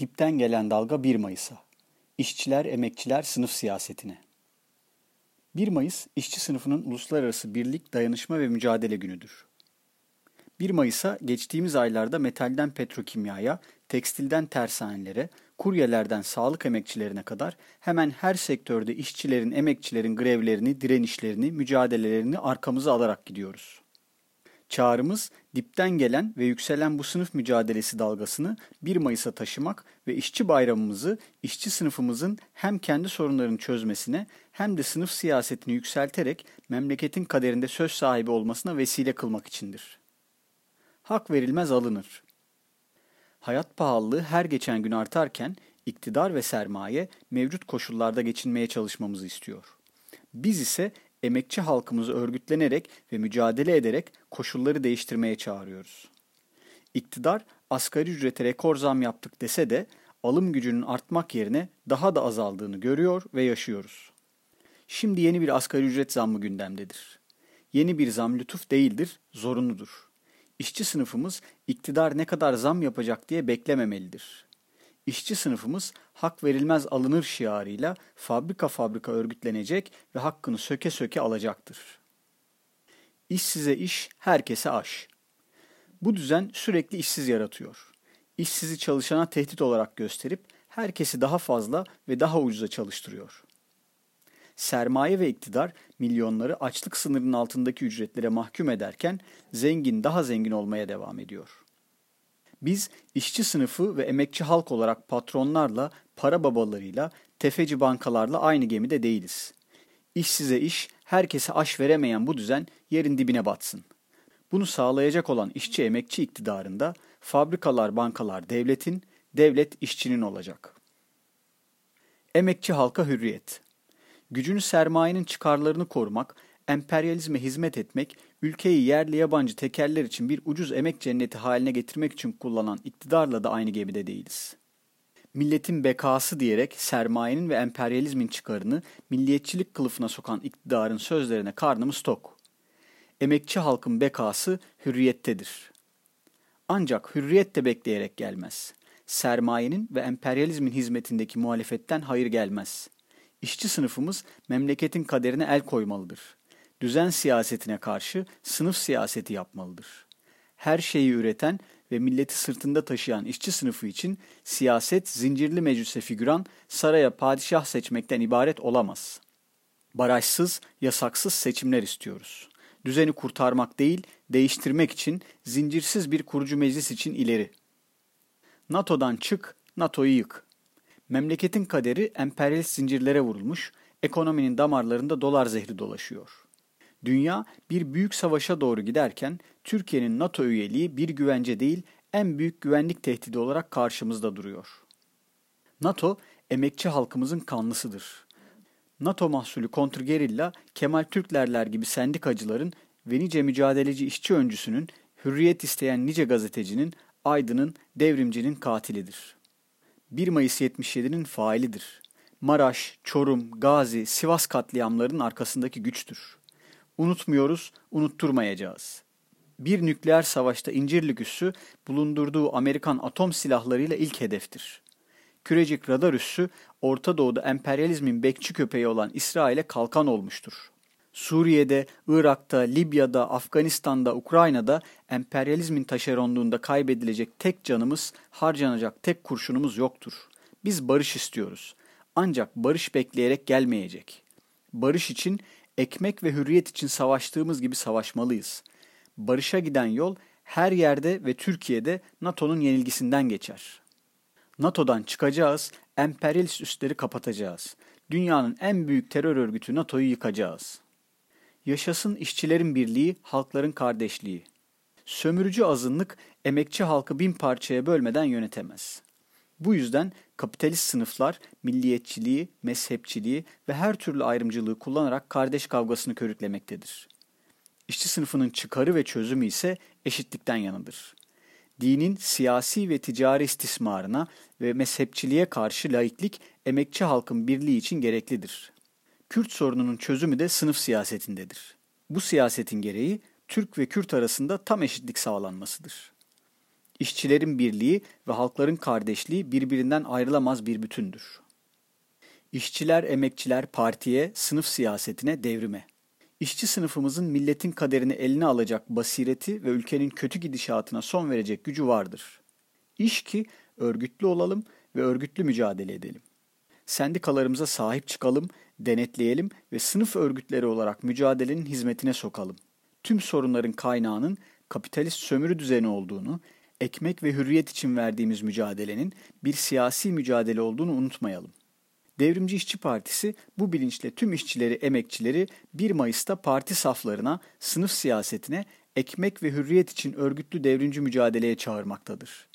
Dipten gelen dalga 1 Mayıs'a. İşçiler, emekçiler sınıf siyasetine. 1 Mayıs, işçi sınıfının uluslararası birlik, dayanışma ve mücadele günüdür. 1 Mayıs'a geçtiğimiz aylarda metalden petrokimyaya, tekstilden tersanelere, kuryelerden sağlık emekçilerine kadar hemen her sektörde işçilerin, emekçilerin grevlerini, direnişlerini, mücadelelerini arkamıza alarak gidiyoruz. Çağrımız dipten gelen ve yükselen bu sınıf mücadelesi dalgasını 1 Mayıs'a taşımak ve işçi bayramımızı işçi sınıfımızın hem kendi sorunlarını çözmesine hem de sınıf siyasetini yükselterek memleketin kaderinde söz sahibi olmasına vesile kılmak içindir. Hak verilmez alınır. Hayat pahalılığı her geçen gün artarken iktidar ve sermaye mevcut koşullarda geçinmeye çalışmamızı istiyor. Biz ise emekçi halkımızı örgütlenerek ve mücadele ederek koşulları değiştirmeye çağırıyoruz. İktidar asgari ücrete rekor zam yaptık dese de alım gücünün artmak yerine daha da azaldığını görüyor ve yaşıyoruz. Şimdi yeni bir asgari ücret zammı gündemdedir. Yeni bir zam lütuf değildir, zorunludur. İşçi sınıfımız iktidar ne kadar zam yapacak diye beklememelidir. İşçi sınıfımız hak verilmez alınır şiarıyla fabrika fabrika örgütlenecek ve hakkını söke söke alacaktır. İş size iş, herkese aş. Bu düzen sürekli işsiz yaratıyor. İşsizi çalışana tehdit olarak gösterip herkesi daha fazla ve daha ucuza çalıştırıyor. Sermaye ve iktidar milyonları açlık sınırının altındaki ücretlere mahkum ederken zengin daha zengin olmaya devam ediyor. Biz işçi sınıfı ve emekçi halk olarak patronlarla, para babalarıyla, tefeci bankalarla aynı gemide değiliz. İş size iş, herkese aş veremeyen bu düzen yerin dibine batsın. Bunu sağlayacak olan işçi emekçi iktidarında fabrikalar, bankalar devletin, devlet işçinin olacak. Emekçi halka hürriyet. Gücünü sermayenin çıkarlarını korumak, emperyalizme hizmet etmek, ülkeyi yerli yabancı tekerler için bir ucuz emek cenneti haline getirmek için kullanan iktidarla da aynı gemide değiliz. Milletin bekası diyerek sermayenin ve emperyalizmin çıkarını milliyetçilik kılıfına sokan iktidarın sözlerine karnımız tok. Emekçi halkın bekası hürriyettedir. Ancak hürriyet de bekleyerek gelmez. Sermayenin ve emperyalizmin hizmetindeki muhalefetten hayır gelmez. İşçi sınıfımız memleketin kaderine el koymalıdır. Düzen siyasetine karşı sınıf siyaseti yapmalıdır. Her şeyi üreten ve milleti sırtında taşıyan işçi sınıfı için siyaset zincirli meclise figüran saraya padişah seçmekten ibaret olamaz. Barajsız, yasaksız seçimler istiyoruz. Düzeni kurtarmak değil, değiştirmek için zincirsiz bir kurucu meclis için ileri. NATO'dan çık, NATO'yu yık. Memleketin kaderi emperyalist zincirlere vurulmuş, ekonominin damarlarında dolar zehri dolaşıyor. Dünya bir büyük savaşa doğru giderken Türkiye'nin NATO üyeliği bir güvence değil, en büyük güvenlik tehdidi olarak karşımızda duruyor. NATO, emekçi halkımızın kanlısıdır. NATO mahsulü kontrgerilla, Kemal Türklerler gibi sendikacıların ve nice mücadeleci işçi öncüsünün, hürriyet isteyen nice gazetecinin, aydının, devrimcinin katilidir. 1 Mayıs 77'nin failidir. Maraş, Çorum, Gazi, Sivas katliamlarının arkasındaki güçtür. Unutmuyoruz, unutturmayacağız. Bir nükleer savaşta İncirlik üssü bulundurduğu Amerikan atom silahlarıyla ilk hedeftir. Kürecik radar üssü Orta Doğu'da emperyalizmin bekçi köpeği olan İsrail'e kalkan olmuştur. Suriye'de, Irak'ta, Libya'da, Afganistan'da, Ukrayna'da emperyalizmin taşeronluğunda kaybedilecek tek canımız, harcanacak tek kurşunumuz yoktur. Biz barış istiyoruz. Ancak barış bekleyerek gelmeyecek. Barış için, ekmek ve hürriyet için savaştığımız gibi savaşmalıyız. Barışa giden yol her yerde ve Türkiye'de NATO'nun yenilgisinden geçer. NATO'dan çıkacağız, emperyalist üsleri kapatacağız. Dünyanın en büyük terör örgütü NATO'yu yıkacağız. Yaşasın işçilerin birliği, halkların kardeşliği. Sömürücü azınlık emekçi halkı bin parçaya bölmeden yönetemez. Bu yüzden kapitalist sınıflar milliyetçiliği, mezhepçiliği ve her türlü ayrımcılığı kullanarak kardeş kavgasını körüklemektedir. İşçi sınıfının çıkarı ve çözümü ise eşitlikten yanadır. Dinin siyasi ve ticari istismarına ve mezhepçiliğe karşı laiklik emekçi halkın birliği için gereklidir. Kürt sorununun çözümü de sınıf siyasetindedir. Bu siyasetin gereği Türk ve Kürt arasında tam eşitlik sağlanmasıdır. İşçilerin birliği ve halkların kardeşliği birbirinden ayrılamaz bir bütündür. İşçiler, emekçiler partiye, sınıf siyasetine, devrime. İşçi sınıfımızın milletin kaderini eline alacak basireti ve ülkenin kötü gidişatına son verecek gücü vardır. İş ki örgütlü olalım ve örgütlü mücadele edelim. Sendikalarımıza sahip çıkalım, denetleyelim ve sınıf örgütleri olarak mücadelenin hizmetine sokalım. Tüm sorunların kaynağının kapitalist sömürü düzeni olduğunu, ekmek ve hürriyet için verdiğimiz mücadelenin bir siyasi mücadele olduğunu unutmayalım. Devrimci İşçi Partisi bu bilinçle tüm işçileri, emekçileri 1 Mayıs'ta parti saflarına, sınıf siyasetine, ekmek ve hürriyet için örgütlü devrimci mücadeleye çağırmaktadır.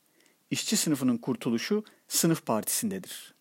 İşçi sınıfının kurtuluşu sınıf partisindedir.